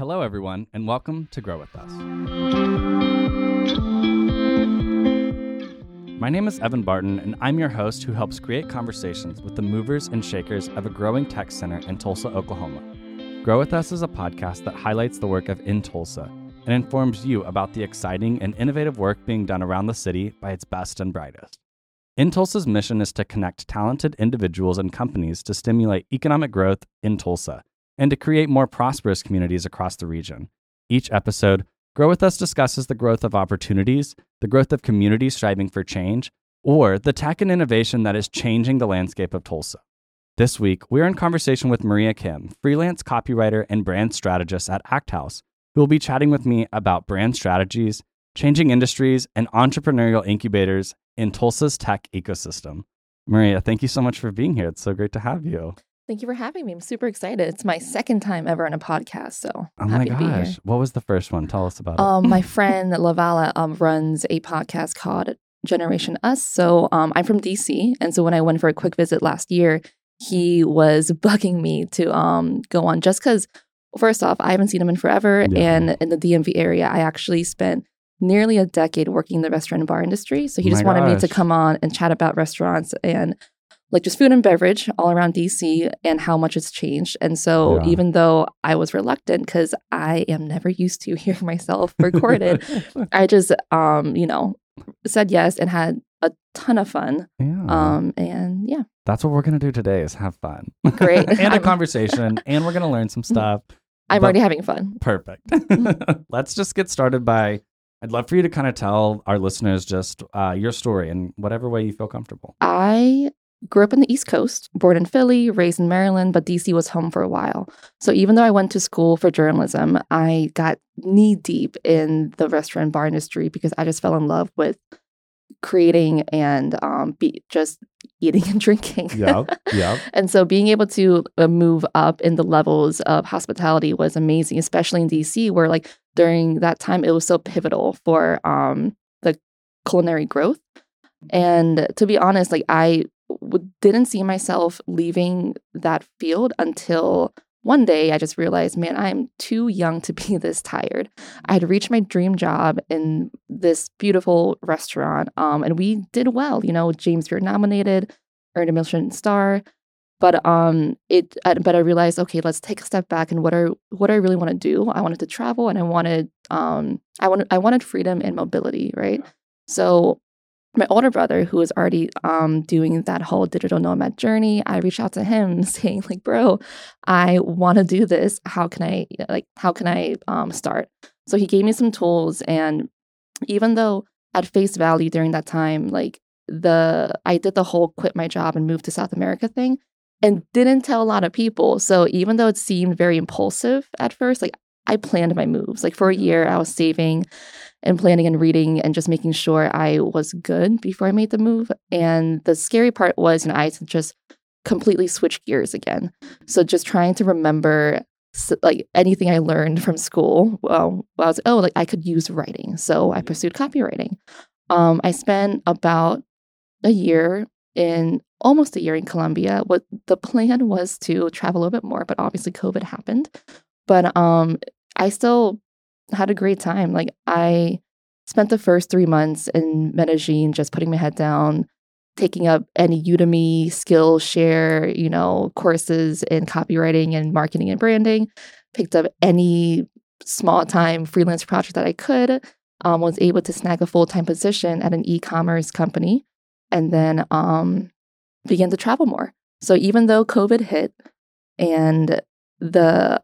Hello, everyone, and welcome to Grow With Us. My name is Evan Barton, and I'm your host who helps create conversations with the movers and shakers of a growing tech center in Tulsa, Oklahoma. Grow With Us is a podcast that highlights the work of InTulsa and informs you about the exciting and innovative work being done around the city by its best and brightest. InTulsa's mission is to connect talented individuals and companies to stimulate economic growth in Tulsa and to create more prosperous communities across the region. Each episode, Grow With Us discusses the growth of opportunities, the growth of communities striving for change, or the tech and innovation that is changing the landscape of Tulsa. This week, we're in conversation with Maria Kim, freelance copywriter and brand strategist at Act House, who will be chatting with me about brand strategies, changing industries, and entrepreneurial incubators in Tulsa's tech ecosystem. Maria, thank you so much for being here. It's so great to have you. Thank you for having me. I'm super excited. It's my second time ever on a podcast, so I'm happy to be here. What was the first one? Tell us about it. My friend Lavala runs a podcast called Generation Us. So I'm from DC, and so when I went for a quick visit last year, he was bugging me to go on just because, first off, I haven't seen him in forever, and in the DMV area, I actually spent nearly a decade working in the restaurant and bar industry. So he just wanted me to come on and chat about restaurants and like just food and beverage all around DC and how much it's changed. And so even though I was reluctant because I am never used to hearing myself recorded, I just, said yes and had a ton of fun. Yeah. That's what we're going to do today is have fun. Great. And a conversation. And we're going to learn some stuff. I'm already having fun. Perfect. Let's just get started by, I'd love for you to kind of tell our listeners just your story in whatever way you feel comfortable. I grew up in the East Coast, born in Philly, raised in Maryland, but DC was home for a while. So even though I went to school for journalism, I got knee deep in the restaurant and bar industry because I just fell in love with creating and just eating and drinking. Yeah. And so being able to move up in the levels of hospitality was amazing, especially in DC, where like during that time, it was so pivotal for the culinary growth. And to be honest, like I didn't see myself leaving that field until one day I just realized, man, I'm too young to be this tired. I had reached my dream job in this beautiful restaurant, and we did well. You know, James Beard nominated, earned a Michelin star, but I realized, okay, let's take a step back and what do I really want to do? I wanted to travel and I wanted freedom and mobility, right? So my older brother, who was already doing that whole digital nomad journey, I reached out to him saying, like, bro, I want to do this. How can I start? So he gave me some tools. And even though at face value during that time, like I did the whole quit my job and move to South America thing and didn't tell a lot of people. So even though it seemed very impulsive at first, like I planned my moves. Like for a year, I was saving and planning and reading and just making sure I was good before I made the move. And the scary part was, I had to just completely switch gears again. So just trying to remember like anything I learned from school. Well, I was like I could use writing, so I pursued copywriting. I spent about almost a year in Colombia. What the plan was to travel a little bit more, but obviously COVID happened. But I still had a great time. Like I spent the first 3 months in Medellin just putting my head down, taking up any Udemy, Skillshare, courses in copywriting and marketing and branding, picked up any small-time freelance project that I could, was able to snag a full-time position at an e-commerce company, and then began to travel more. So even though COVID hit and the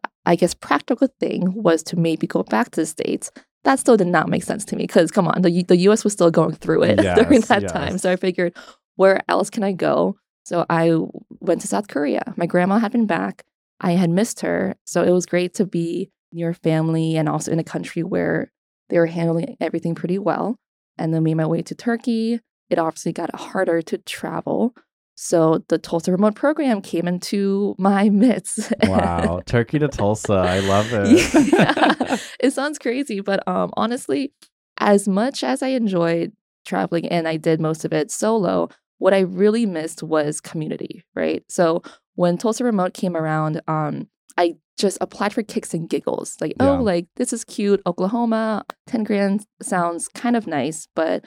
practical thing was to maybe go back to the States, that still did not make sense to me because, come on, the U.S. was still going through it during that time. So I figured, where else can I go? So I went to South Korea. My grandma had been back. I had missed her. So it was great to be near family and also in a country where they were handling everything pretty well. And then made my way to Turkey. It obviously got harder to travel. So the Tulsa Remote program came into my midst. Wow. Turkey to Tulsa. I love it. Yeah. It sounds crazy, but honestly, as much as I enjoyed traveling and I did most of it solo, what I really missed was community, right? So when Tulsa Remote came around, I just applied for kicks and giggles. Like, yeah. Oh, like, this is cute. Oklahoma, 10 grand sounds kind of nice. But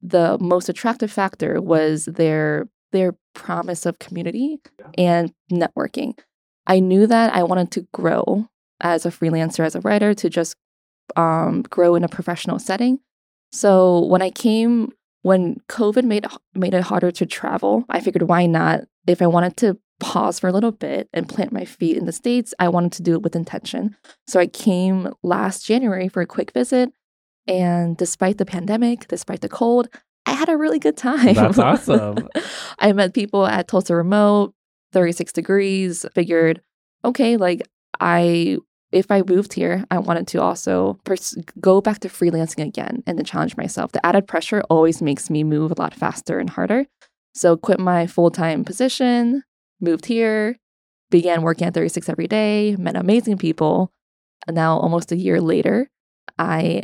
the most attractive factor was their promise of community and networking. I knew that I wanted to grow as a freelancer, as a writer, to just grow in a professional setting. So when COVID made it harder to travel, I figured, why not? If I wanted to pause for a little bit and plant my feet in the States, I wanted to do it with intention. So I came last January for a quick visit. And despite the pandemic, despite the cold, I had a really good time. That's awesome. I met people at Tulsa Remote, 36 Degrees, figured, okay, like if I moved here, I wanted to also go back to freelancing again and to challenge myself. The added pressure always makes me move a lot faster and harder. So quit my full-time position, moved here, began working at 36 every day, met amazing people. And now almost a year later, I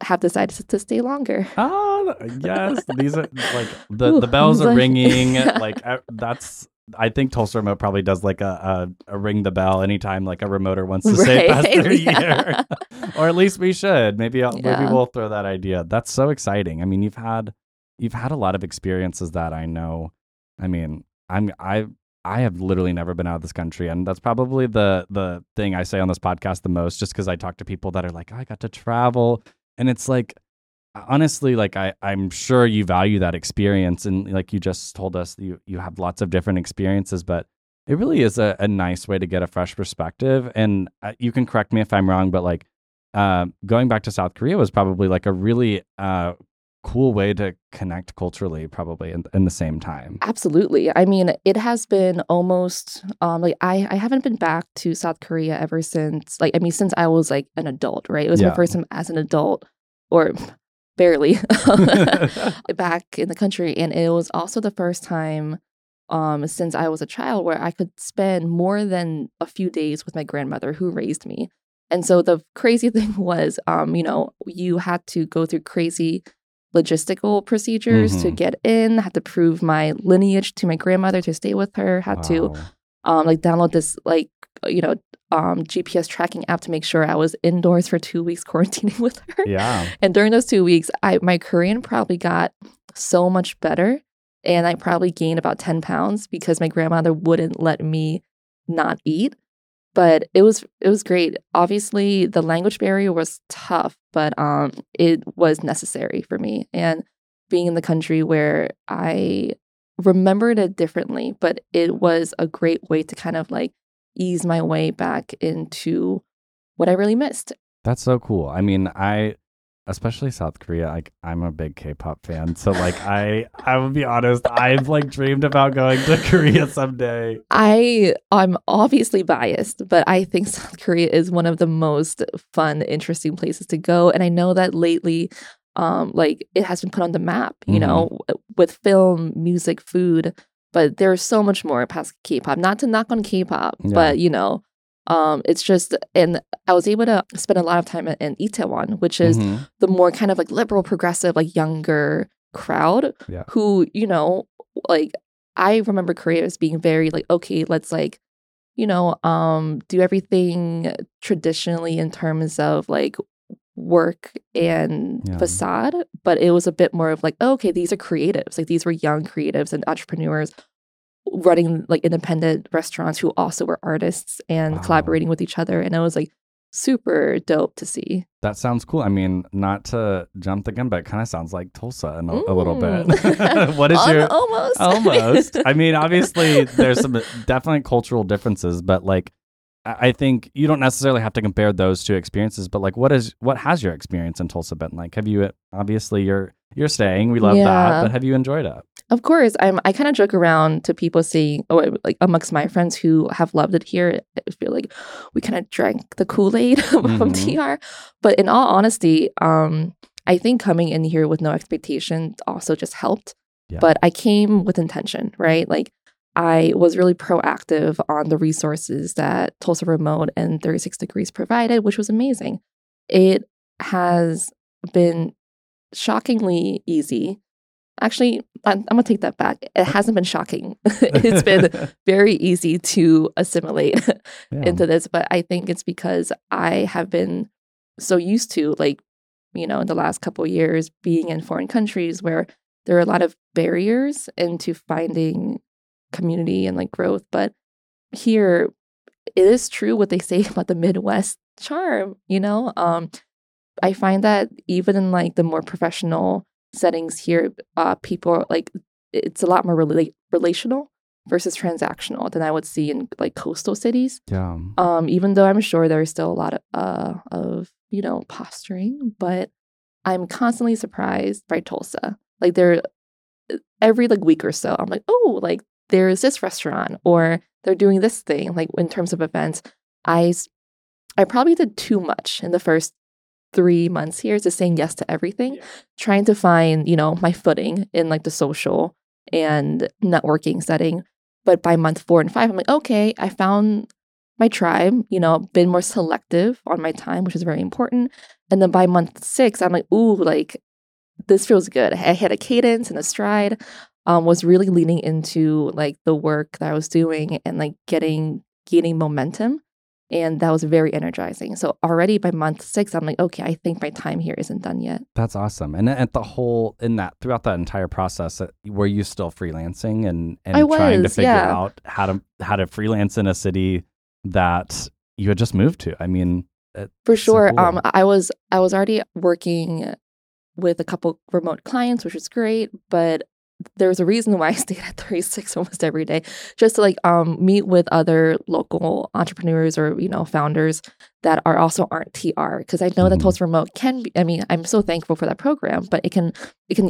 have decided to stay longer. Oh, yes. These are like the bells are ringing. Like that's... I think Tulsa Remote probably does like a ring the bell anytime like a remoter wants to say past their year. Or at least we should. Maybe we'll throw that idea. That's so exciting. I mean, you've had a lot of experiences that I know. I mean, I have literally never been out of this country, and that's probably the thing I say on this podcast the most, just because I talk to people that are like, oh, I got to travel, and it's like, honestly, like I'm sure you value that experience, and like you just told us, you have lots of different experiences, but it really is a nice way to get a fresh perspective. And you can correct me if I'm wrong, but like going back to South Korea was probably like a really cool way to connect culturally, probably in the same time. Absolutely. I mean, it has been almost like I haven't been back to South Korea ever since. Like, I mean, since I was like an adult, right? It was my first time as an adult, or barely back in the country. And it was also the first time since I was a child where I could spend more than a few days with my grandmother who raised me. And so the crazy thing was, you had to go through crazy logistical procedures to get in, had to prove my lineage to my grandmother to stay with her, had to download this GPS tracking app to make sure I was indoors for 2 weeks quarantining with her. Yeah. And during those 2 weeks, my Korean probably got so much better, and I probably gained about 10 pounds because my grandmother wouldn't let me not eat. But it was great. Obviously, the language barrier was tough, but it was necessary for me. And being in the country where I remembered it differently, but it was a great way to kind of like ease my way back into what I really missed. That's so cool. I mean, especially South Korea, like I'm a big K-pop fan. So like I will be honest, I've like dreamed about going to Korea someday. I'm obviously biased, but I think South Korea is one of the most fun, interesting places to go. And I know that lately, like it has been put on the map, you know, with film, music, food. But there's so much more past K-pop. Not to knock on K-pop, but, it's just... And I was able to spend a lot of time in Itaewon, which is the more kind of like liberal, progressive, like younger crowd who, like I remember Korea as being very like, okay, let's like, do everything traditionally in terms of like work and facade, but it was a bit more of like, oh, okay, these are creatives, like these were young creatives and entrepreneurs running like independent restaurants who also were artists and collaborating with each other, and it was like super dope to see. That sounds cool. I mean, not to jump the gun, but it kind of sounds like Tulsa a little bit. What is your almost? I mean, obviously there's some definite cultural differences, but like I think you don't necessarily have to compare those two experiences, but like, what has your experience in Tulsa been like? Have you, obviously you're staying, we love that, but have you enjoyed it? Of course. I kind of joke around to people saying, like amongst my friends who have loved it here, I feel like we kind of drank the Kool-Aid from TR. But in all honesty, I think coming in here with no expectation also just helped, but I came with intention, right? Like, I was really proactive on the resources that Tulsa Remote and 36 Degrees provided, which was amazing. It has been shockingly easy Actually, I'm going to take that back. It hasn't been shocking. It's been very easy to assimilate into this. But I think it's because I have been so used to, like, you know, in the last couple of years being in foreign countries where there are a lot of barriers into finding community and like growth. But here, it is true what they say about the Midwest charm, you know? I find that even in like the more professional settings here, people are, like, it's a lot more relational versus transactional than I would see in like coastal cities. Yeah. Even though I'm sure there's still a lot of you know, posturing, but I'm constantly surprised by Tulsa. Like, there, every like week or so, I'm like, oh, like there's this restaurant or they're doing this thing. Like, in terms of events, I probably did too much in the first 3 months here, just saying yes to everything, trying to find, you know, my footing in like the social and networking setting. But by month 4 and 5, I'm like, okay, I found my tribe, you know, been more selective on my time, which is very important. And then by month 6, I'm like, ooh, like this feels good. I had a cadence and a stride, was really leaning into like the work that I was doing and like gaining momentum. And that was very energizing. So already by month 6, I'm like, okay, I think my time here isn't done yet. That's awesome. And at the whole, in that, throughout that entire process, were you still freelancing and trying to figure out how to freelance in a city that you had just moved to? I mean, for sure. So cool. I was already working with a couple remote clients, which was great, but there was a reason why I stayed at 36 almost every day, just to like meet with other local entrepreneurs or, you know, founders that are also aren't TR, because I know that Tulsa Remote can be, I mean, I'm so thankful for that program, but it can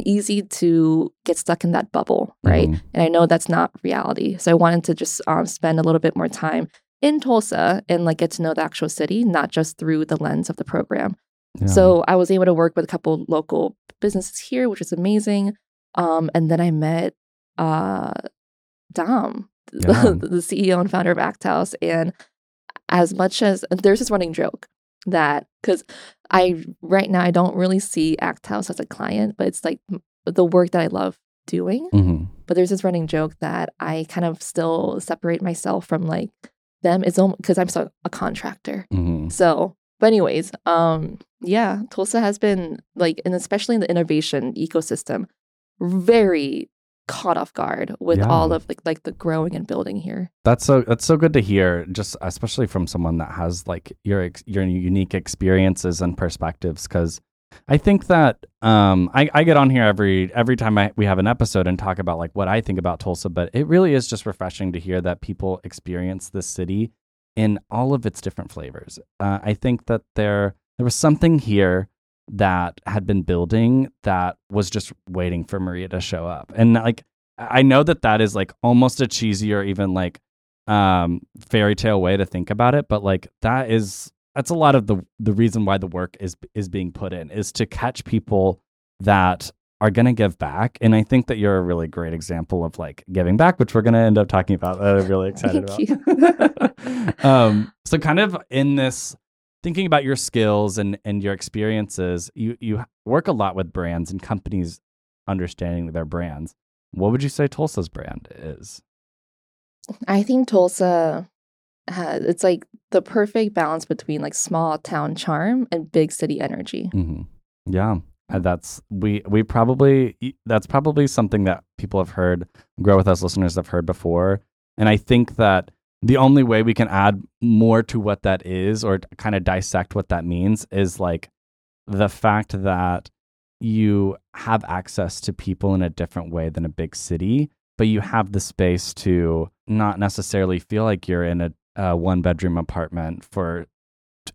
easy to get stuck in that bubble, right? And I know that's not reality. So I wanted to just spend a little bit more time in Tulsa and like get to know the actual city, not just through the lens of the program. Yeah. So I was able to work with a couple local businesses here, which is amazing. And then I met Dom, the CEO and founder of Act House. And as much as there's this running joke that, because right now I don't really see Act House as a client, but it's like the work that I love doing. But there's this running joke that I kind of still separate myself from like them. It's because I'm still a contractor. So. But anyways, Tulsa has been like, and especially in the innovation ecosystem, very caught off guard with all of like the growing and building here. That's so good to hear, just especially from someone that has like your unique experiences and perspectives. Because I think that I get on here every time we have an episode and talk about like what I think about Tulsa, but it really is just refreshing to hear that people experience this city in all of its different flavors. I think that there was something here that had been building that was just waiting for Maria to show up. And like, I know that is like almost a cheesy or even like fairy tale way to think about it, but like that's a lot of the reason why the work is being put in, is to catch people that are going to give back. And I think that you're a really great example of like giving back, which we're going to end up talking about, that I'm really excited about. So kind of in this, thinking about your skills and your experiences, you work a lot with brands and companies understanding their brands. What would you say Tulsa's brand is? I think Tulsa has, it's like the perfect balance between like small town charm and big city energy. Yeah. That's probably something that people have heard, Grow With Us listeners have heard before. And I think that the only way we can add more to what that is or kind of dissect what that means is like the fact that you have access to people in a different way than a big city, but you have the space to not necessarily feel like you're in a one-bedroom apartment for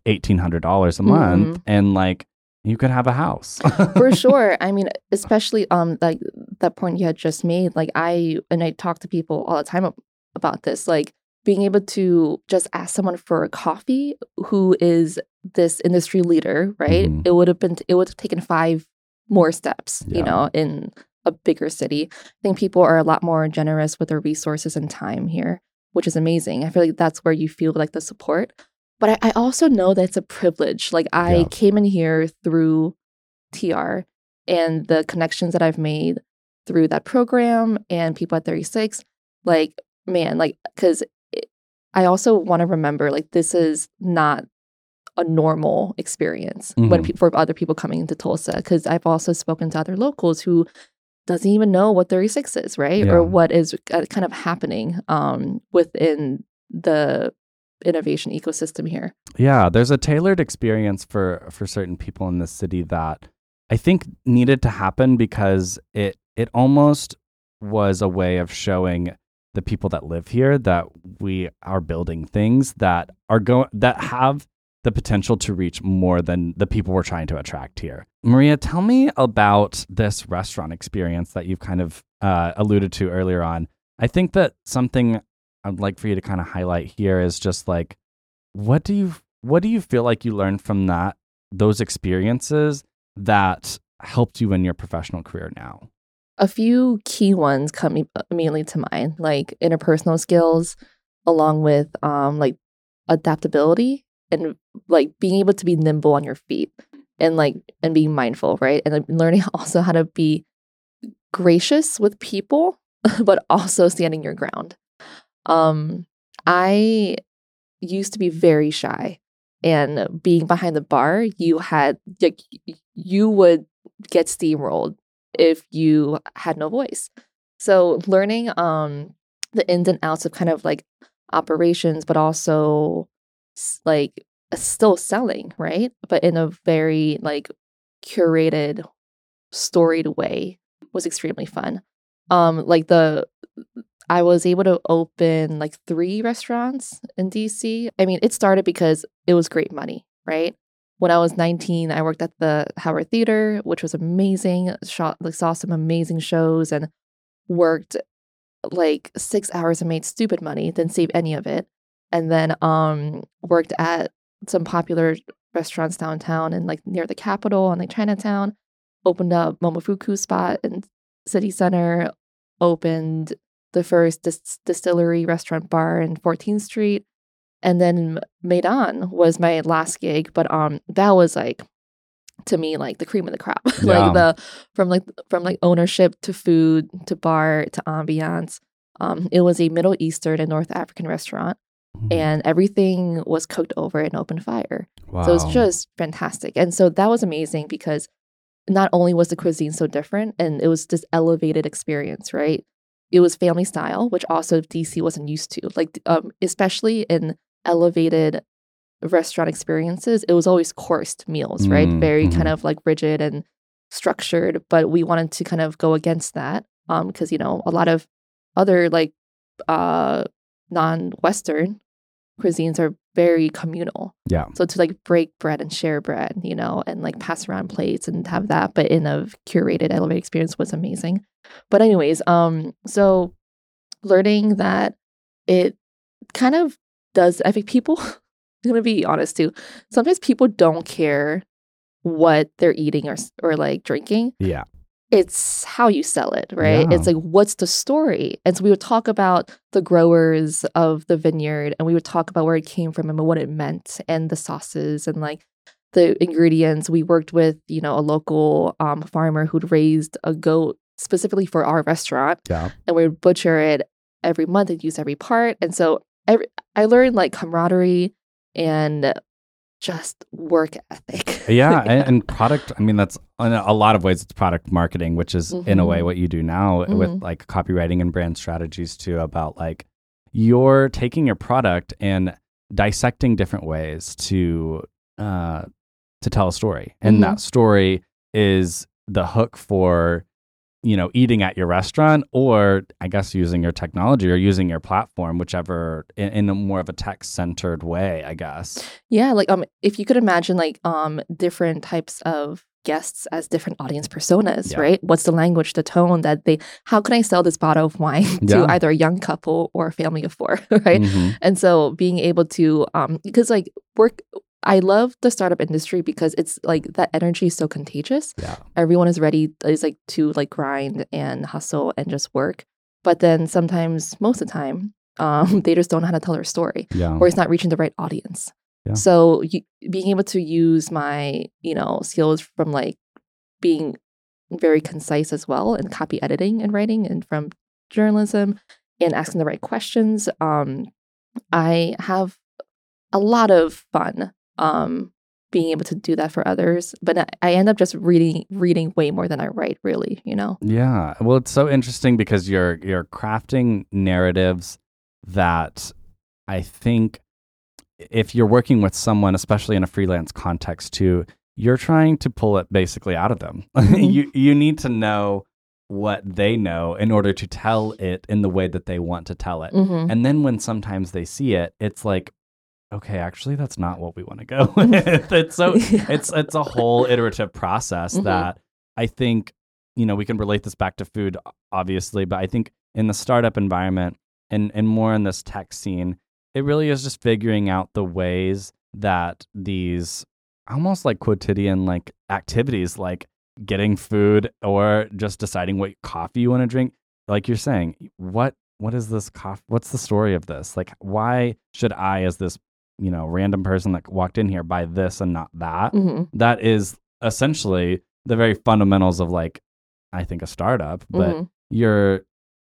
$1,800 a month and like, you could have a house. For sure. I mean, especially like that point you had just made, like I talk to people all the time about this, like being able to just ask someone for a coffee who is this industry leader, right? It would have taken 5 more steps, you know, in a bigger city. I think people are a lot more generous with their resources and time here, which is amazing. I feel like that's where you feel like the support. But I also know that it's a privilege. Like I came in here through TR and the connections that I've made through that program and people at 36, like, man, like, because I also want to remember, like, this is not a normal experience when for other people coming into Tulsa, because I've also spoken to other locals who doesn't even know what 36 is, right? Yeah. Or what is kind of happening within the innovation ecosystem here. Yeah, there's a tailored experience for certain people in this city that I think needed to happen, because it almost was a way of showing the people that live here that we are building things that are that have the potential to reach more than the people we're trying to attract here. Maria, tell me about this restaurant experience that you've kind of alluded to earlier on. I think that something I'd like for you to kind of highlight here is just like, what do you feel like you learned from those experiences that helped you in your professional career now? A few key ones come immediately to mind, like interpersonal skills, along with like adaptability and like being able to be nimble on your feet and being mindful, right? And learning also how to be gracious with people, but also standing your ground. I used to be very shy, and being behind the bar, you would get steamrolled if you had no voice. So learning the ins and outs of kind of like operations, but also like still selling, right? But in a very like curated, storied way, was extremely fun. I was able to open like 3 restaurants in DC. I mean, it started because it was great money, right? When I was 19, I worked at the Howard Theater, which was amazing. Saw some amazing shows and worked like 6 hours and made stupid money, didn't save any of it. And then worked at some popular restaurants downtown and like near the Capitol and like Chinatown. Opened up Momofuku spot in City Center. Opened the first distillery restaurant bar in 14th Street. And then Maidan was my last gig. But that was like, to me, like the cream of the crop. Yeah. Like from ownership to food to bar to ambiance. It was a Middle Eastern and North African restaurant. And everything was cooked over an open fire. Wow. So it was just fantastic. And so that was amazing, because not only was the cuisine so different, and it was this elevated experience, right? It was family style, which also DC wasn't used to. Like, especially in elevated restaurant experiences, it was always coursed meals, right? Very kind of like rigid and structured. But we wanted to kind of go against that, because, you know, a lot of other like non-Western cuisines are very communal. Yeah. So to like break bread and share bread, you know, and like pass around plates and have that, but in a curated, elevated experience, was amazing. But anyways, so learning that it kind of does, I think people, I'm going to be honest too, sometimes people don't care what they're eating or like drinking. Yeah. It's how you sell it, right? Yeah. It's like, what's the story? And so we would talk about the growers of the vineyard, and we would talk about where it came from and what it meant, and the sauces and like the ingredients. We worked with, you know, a local farmer who'd raised a goat specifically for our restaurant. Yeah. And we would butcher it every month and use every part. And so I learned like camaraderie and just work ethic. Yeah, and product, I mean, that's in a lot of ways it's product marketing, which is in a way what you do now with like copywriting and brand strategies too, about like you're taking your product and dissecting different ways to tell a story. And that story is the hook for, you know, eating at your restaurant, or I guess using your technology or using your platform, whichever, in a more of a tech-centered way, I guess. Yeah, like if you could imagine like different types of guests as different audience personas, right? What's the language, the tone that they, how can I sell this bottle of wine to either a young couple or a family of 4, right? And so being able to, because like I love the startup industry because it's like that energy is so contagious. Yeah. Everyone is ready to like grind and hustle and just work. But then sometimes, most of the time, they just don't know how to tell their story, or it's not reaching the right audience. Yeah. So being able to use my, you know, skills from like being very concise as well in copy editing and writing and from journalism and asking the right questions. I have a lot of fun being able to do that for others, but I end up just reading way more than I write, really, you know? Yeah. Well, it's so interesting because you're crafting narratives that I think if you're working with someone, especially in a freelance context too, you're trying to pull it basically out of them. You need to know what they know in order to tell it in the way that they want to tell it. Mm-hmm. And then when sometimes they see it, it's like, okay, actually, that's not what we want to go with. It's a whole iterative process mm-hmm. that I think, you know, we can relate this back to food, obviously, but I think in the startup environment and more in this tech scene, it really is just figuring out the ways that these almost like quotidian like activities like getting food or just deciding what coffee you want to drink. Like you're saying, what is this coffee? What's the story of this? Like, why should I, as this, you know, random person that walked in here, buy this and not that? Mm-hmm. That is essentially the very fundamentals of, like, I think a startup, but mm-hmm.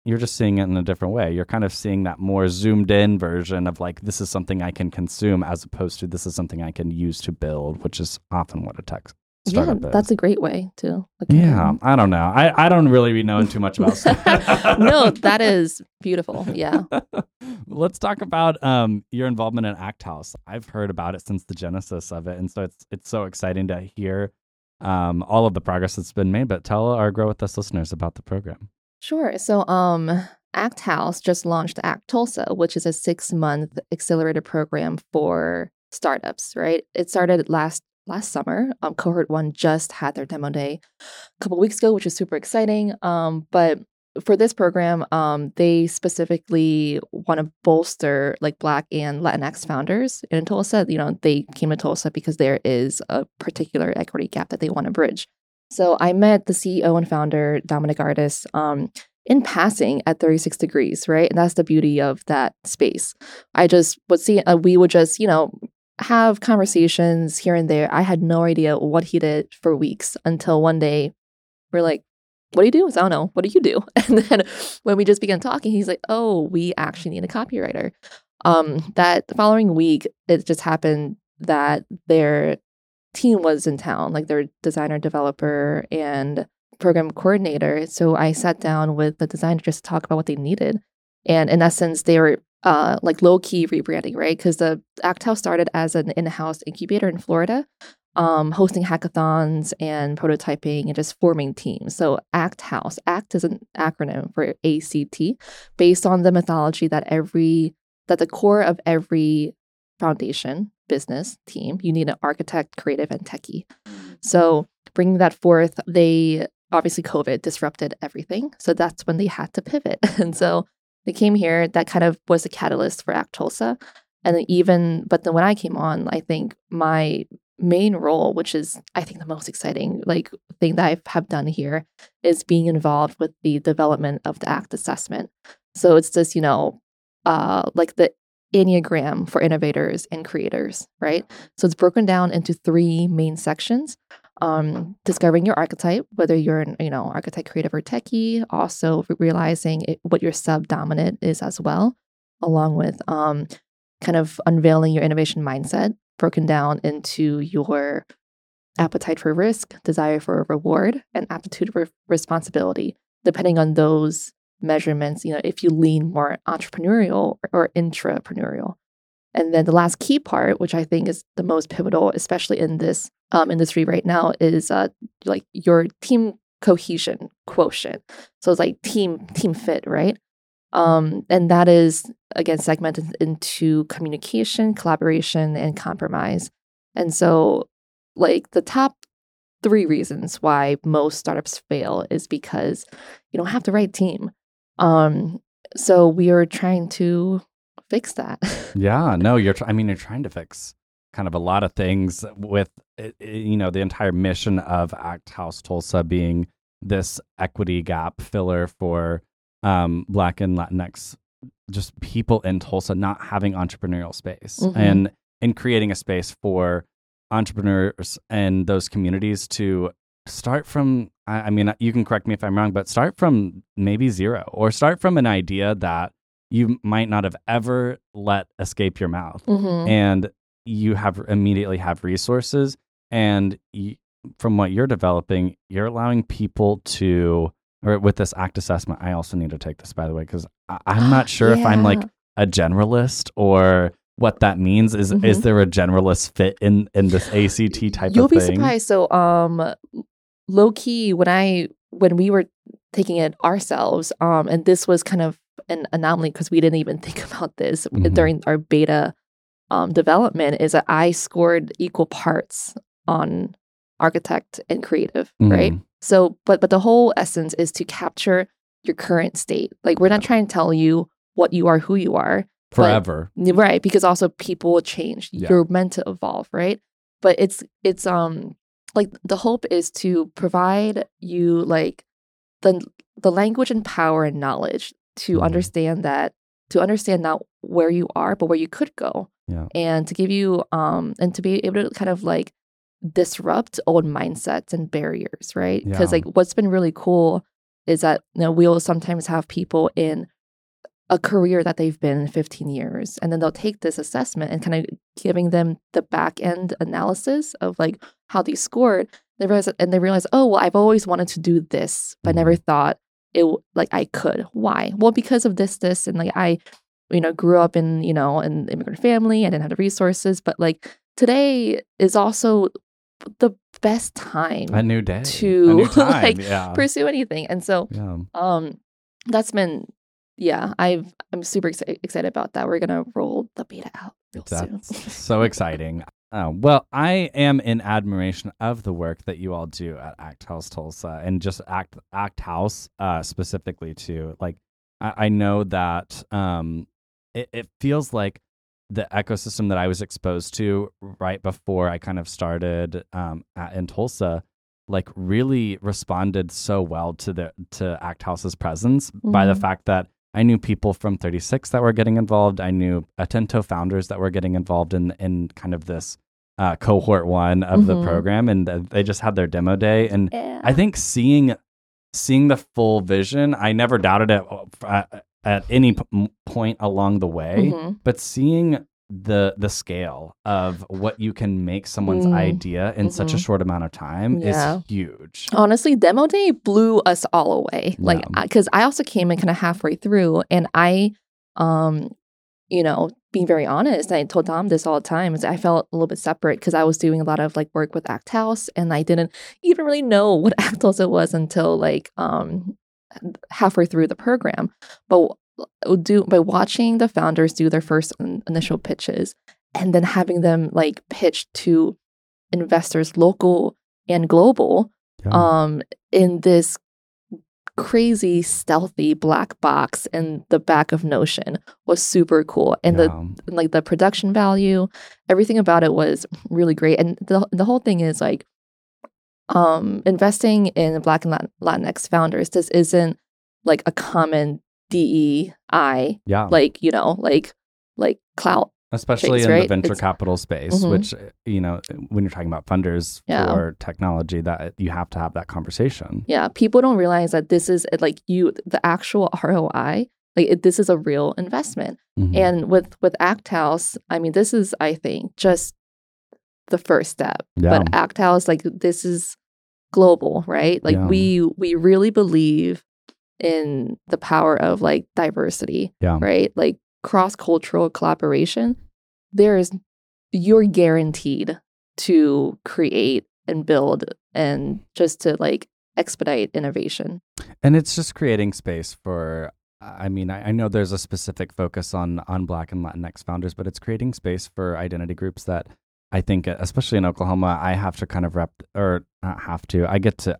You're just seeing it in a different way. You're kind of seeing that more zoomed in version of like, this is something I can consume as opposed to this is something I can use to build, which is often what a tech startup is. That's a great way to look at it. I don't know. I don't really know too much about stuff. No, that is beautiful. Yeah. Let's talk about your involvement in Act House. I've heard about it since the genesis of it. And so it's so exciting to hear all of the progress that's been made. But tell our Grow With Us listeners about the program. Sure. So Act House just launched Act Tulsa, which is a 6-month accelerator program for startups, right? It started last summer. Cohort 1 just had their demo day a couple weeks ago, which is super exciting. But for this program, they specifically want to bolster like Black and Latinx founders in Tulsa. You know, they came to Tulsa because there is a particular equity gap that they want to bridge. So I met the CEO and founder, Dominic Artis, in passing at 36 Degrees, right? And that's the beauty of that space. I just would see, we would just, you know, have conversations here and there. I had no idea what he did for weeks until one day we're like, what do you do? I don't know. What do you do? And then when we just began talking, he's like, oh, we actually need a copywriter. That following week, it just happened that their team was in town, like their designer, developer, and program coordinator. So I sat down with the designer just to talk about what they needed. And in essence, they were like low-key rebranding, right? Because the Act House started as an in-house incubator in Florida, hosting hackathons and prototyping and just forming teams. So Act House, ACT is an acronym for ACT, based on the mythology that the core of every foundation business team, you need an architect, creative, and techie. So bringing that forth, they obviously COVID disrupted everything. So that's when they had to pivot. And so they came here. That kind of was the catalyst for Act Tulsa. And then but then when I came on, I think my main role, which is I think the most exciting like thing that I have done here, is being involved with the development of the ACT assessment. So it's this, you know, like the Enneagram for innovators and creators, right? So it's broken down into 3 main sections. Discovering your archetype, whether you're an, you know, archetype, creative, or techie, also realizing what your subdominant is as well, along with kind of unveiling your innovation mindset, broken down into your appetite for risk, desire for reward, and aptitude for responsibility. Depending on those measurements, you know, if you lean more entrepreneurial or intrapreneurial. And then the last key part, which I think is the most pivotal, especially in this industry right now, is like your team cohesion quotient. So it's like team fit, right? And that is again segmented into communication, collaboration, and compromise. And so, like the top 3 reasons why most startups fail is because you don't have the right team. So we are trying to fix that. Yeah, no, you're trying to fix kind of a lot of things with, you know, the entire mission of Act House Tulsa being this equity gap filler for Black and Latinx, just people in Tulsa not having entrepreneurial space mm-hmm. and creating a space for entrepreneurs and those communities to start from I mean, you can correct me if I'm wrong, but start from maybe zero, or start from an idea that you might not have ever let escape your mouth. Mm-hmm. And you have immediately have resources. And you, from what you're developing, you're allowing people to, or with this ACT assessment, I also need to take this, by the way, because I'm not sure if I'm like a generalist or what that means. Is there a generalist fit in this ACT type of thing? You'll be surprised. So low key, when we were taking it ourselves, and this was kind of an anomaly because we didn't even think about this during our beta development, is that I scored equal parts on architect and creative, right? So, but the whole essence is to capture your current state. Like, we're not trying to tell you what you are, who you are. Forever. But, right, because also people will change. Yeah. You're meant to evolve, right? But it's like the hope is to provide you like the language and power and knowledge to understand that, to understand not where you are, but where you could go. Yeah. And to give you and to be able to kind of like disrupt old mindsets and barriers, right? Because like what's been really cool is that, you know, we'll sometimes have people in a career that they've been in 15 years, and then they'll take this assessment and kind of giving them the back end analysis of like how they scored. They realize, oh well, I've always wanted to do this, but never thought it like I could. Why? Well, because of this, and like I, you know, grew up in, you know, an immigrant family. I didn't have the resources, but like today is also the best time, a new day, to a new time, like pursue anything. And so, that's been. Yeah, I'm super excited about that. We're going to roll the beta out real soon. So exciting. Well, I am in admiration of the work that you all do at Act House Tulsa, and just Act House specifically too. Like, I know that it feels like the ecosystem that I was exposed to right before I kind of started in Tulsa, like really responded so well to Act House's presence by the fact that I knew people from 36 that were getting involved. I knew Atento founders that were getting involved in kind of this cohort one of the program, and they just had their demo day. And I think seeing the full vision, I never doubted it at any point along the way, but seeing the scale of what you can make someone's idea in such a short amount of time is huge. Honestly, demo day blew us all away. Like, because I also came in kind of halfway through, and I, you know, being very honest, I told Dom this all the time, is I felt a little bit separate because I was doing a lot of like work with Act House, and I didn't even really know what Act House it was until like halfway through the program. But by watching the founders do their first initial pitches, and then having them like pitch to investors, local and global, in this crazy stealthy black box in the back of Notion, was super cool. And the like the production value, everything about it was really great. And the whole thing is like, investing in Black and Latinx founders. This isn't like a common DEI, like, you know, like clout, especially space, in the venture capital space, which, you know, when you're talking about funders for technology, that you have to have that conversation. Yeah, people don't realize that this is like the actual ROI. Like this is a real investment, and with Act House, I mean, this is, I think, just the first step. Yeah. But Act House, like, this is global, right? Like we really believe in the power of like diversity, right? Like cross-cultural collaboration. You're guaranteed to create and build, and just to like expedite innovation. And it's just creating space for, I mean, I know there's a specific focus on Black and Latinx founders, but it's creating space for identity groups that I think, especially in Oklahoma, I have to kind of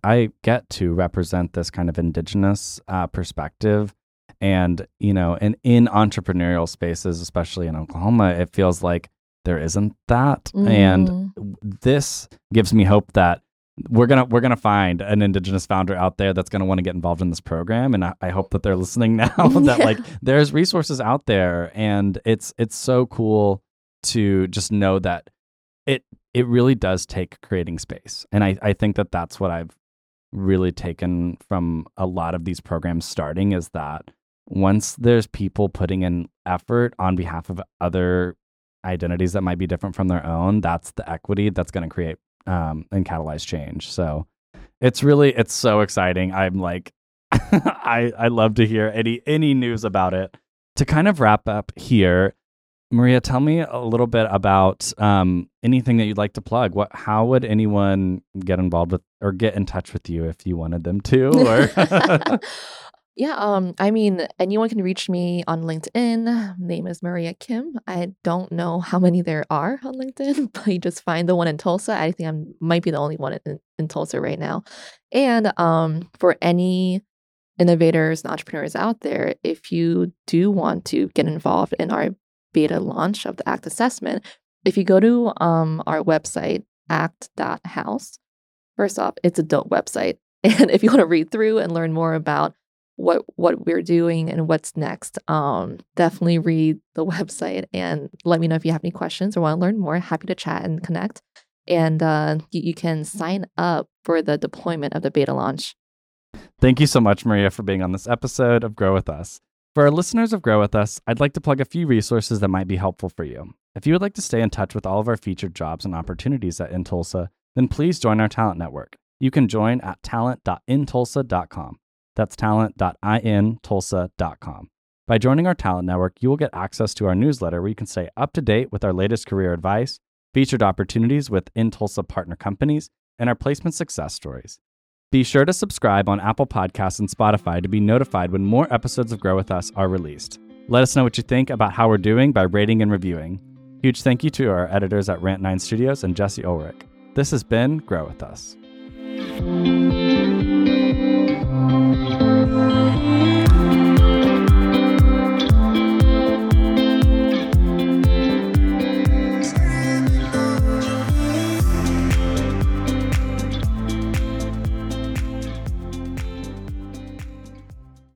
I get to represent this kind of indigenous perspective. And, you know, and in entrepreneurial spaces, especially in Oklahoma, it feels like there isn't that. And this gives me hope that we're gonna find an indigenous founder out there that's gonna want to get involved in this program. And I hope that they're listening now that like there's resources out there. And it's so cool to just know that it really does take creating space. And I think that that's what I've really taken from a lot of these programs starting is that once there's people putting in effort on behalf of other identities that might be different from their own, that's the equity that's going to create and catalyze change. So it's so exciting. I'm like, I love to hear any news about it. To kind of wrap up here, Maria, tell me a little bit about anything that you'd like to plug. How would anyone get involved with or get in touch with you if you wanted them to? Or yeah, I mean, anyone can reach me on LinkedIn. My name is Maria Kim. I don't know how many there are on LinkedIn, but you just find the one in Tulsa. I think I might be the only one in Tulsa right now. And for any innovators and entrepreneurs out there, if you do want to get involved in our beta launch of the ACT assessment, if you go to our website, act.house, first off, it's a dope website. And if you want to read through and learn more about what we're doing and what's next, definitely read the website and let me know if you have any questions or want to learn more. Happy to chat and connect. And you can sign up for the deployment of the beta launch. Thank you so much, Maria, for being on this episode of Grow With Us. For our listeners of Grow With Us, I'd like to plug a few resources that might be helpful for you. If you would like to stay in touch with all of our featured jobs and opportunities at InTulsa, then please join our talent network. You can join at talent.intulsa.com. That's talent.intulsa.com. By joining our talent network, you will get access to our newsletter where you can stay up to date with our latest career advice, featured opportunities with InTulsa partner companies, and our placement success stories. Be sure to subscribe on Apple Podcasts and Spotify to be notified when more episodes of Grow With Us are released. Let us know what you think about how we're doing by rating and reviewing. Huge thank you to our editors at Rant9 Studios and Jesse Ulrich. This has been Grow With Us.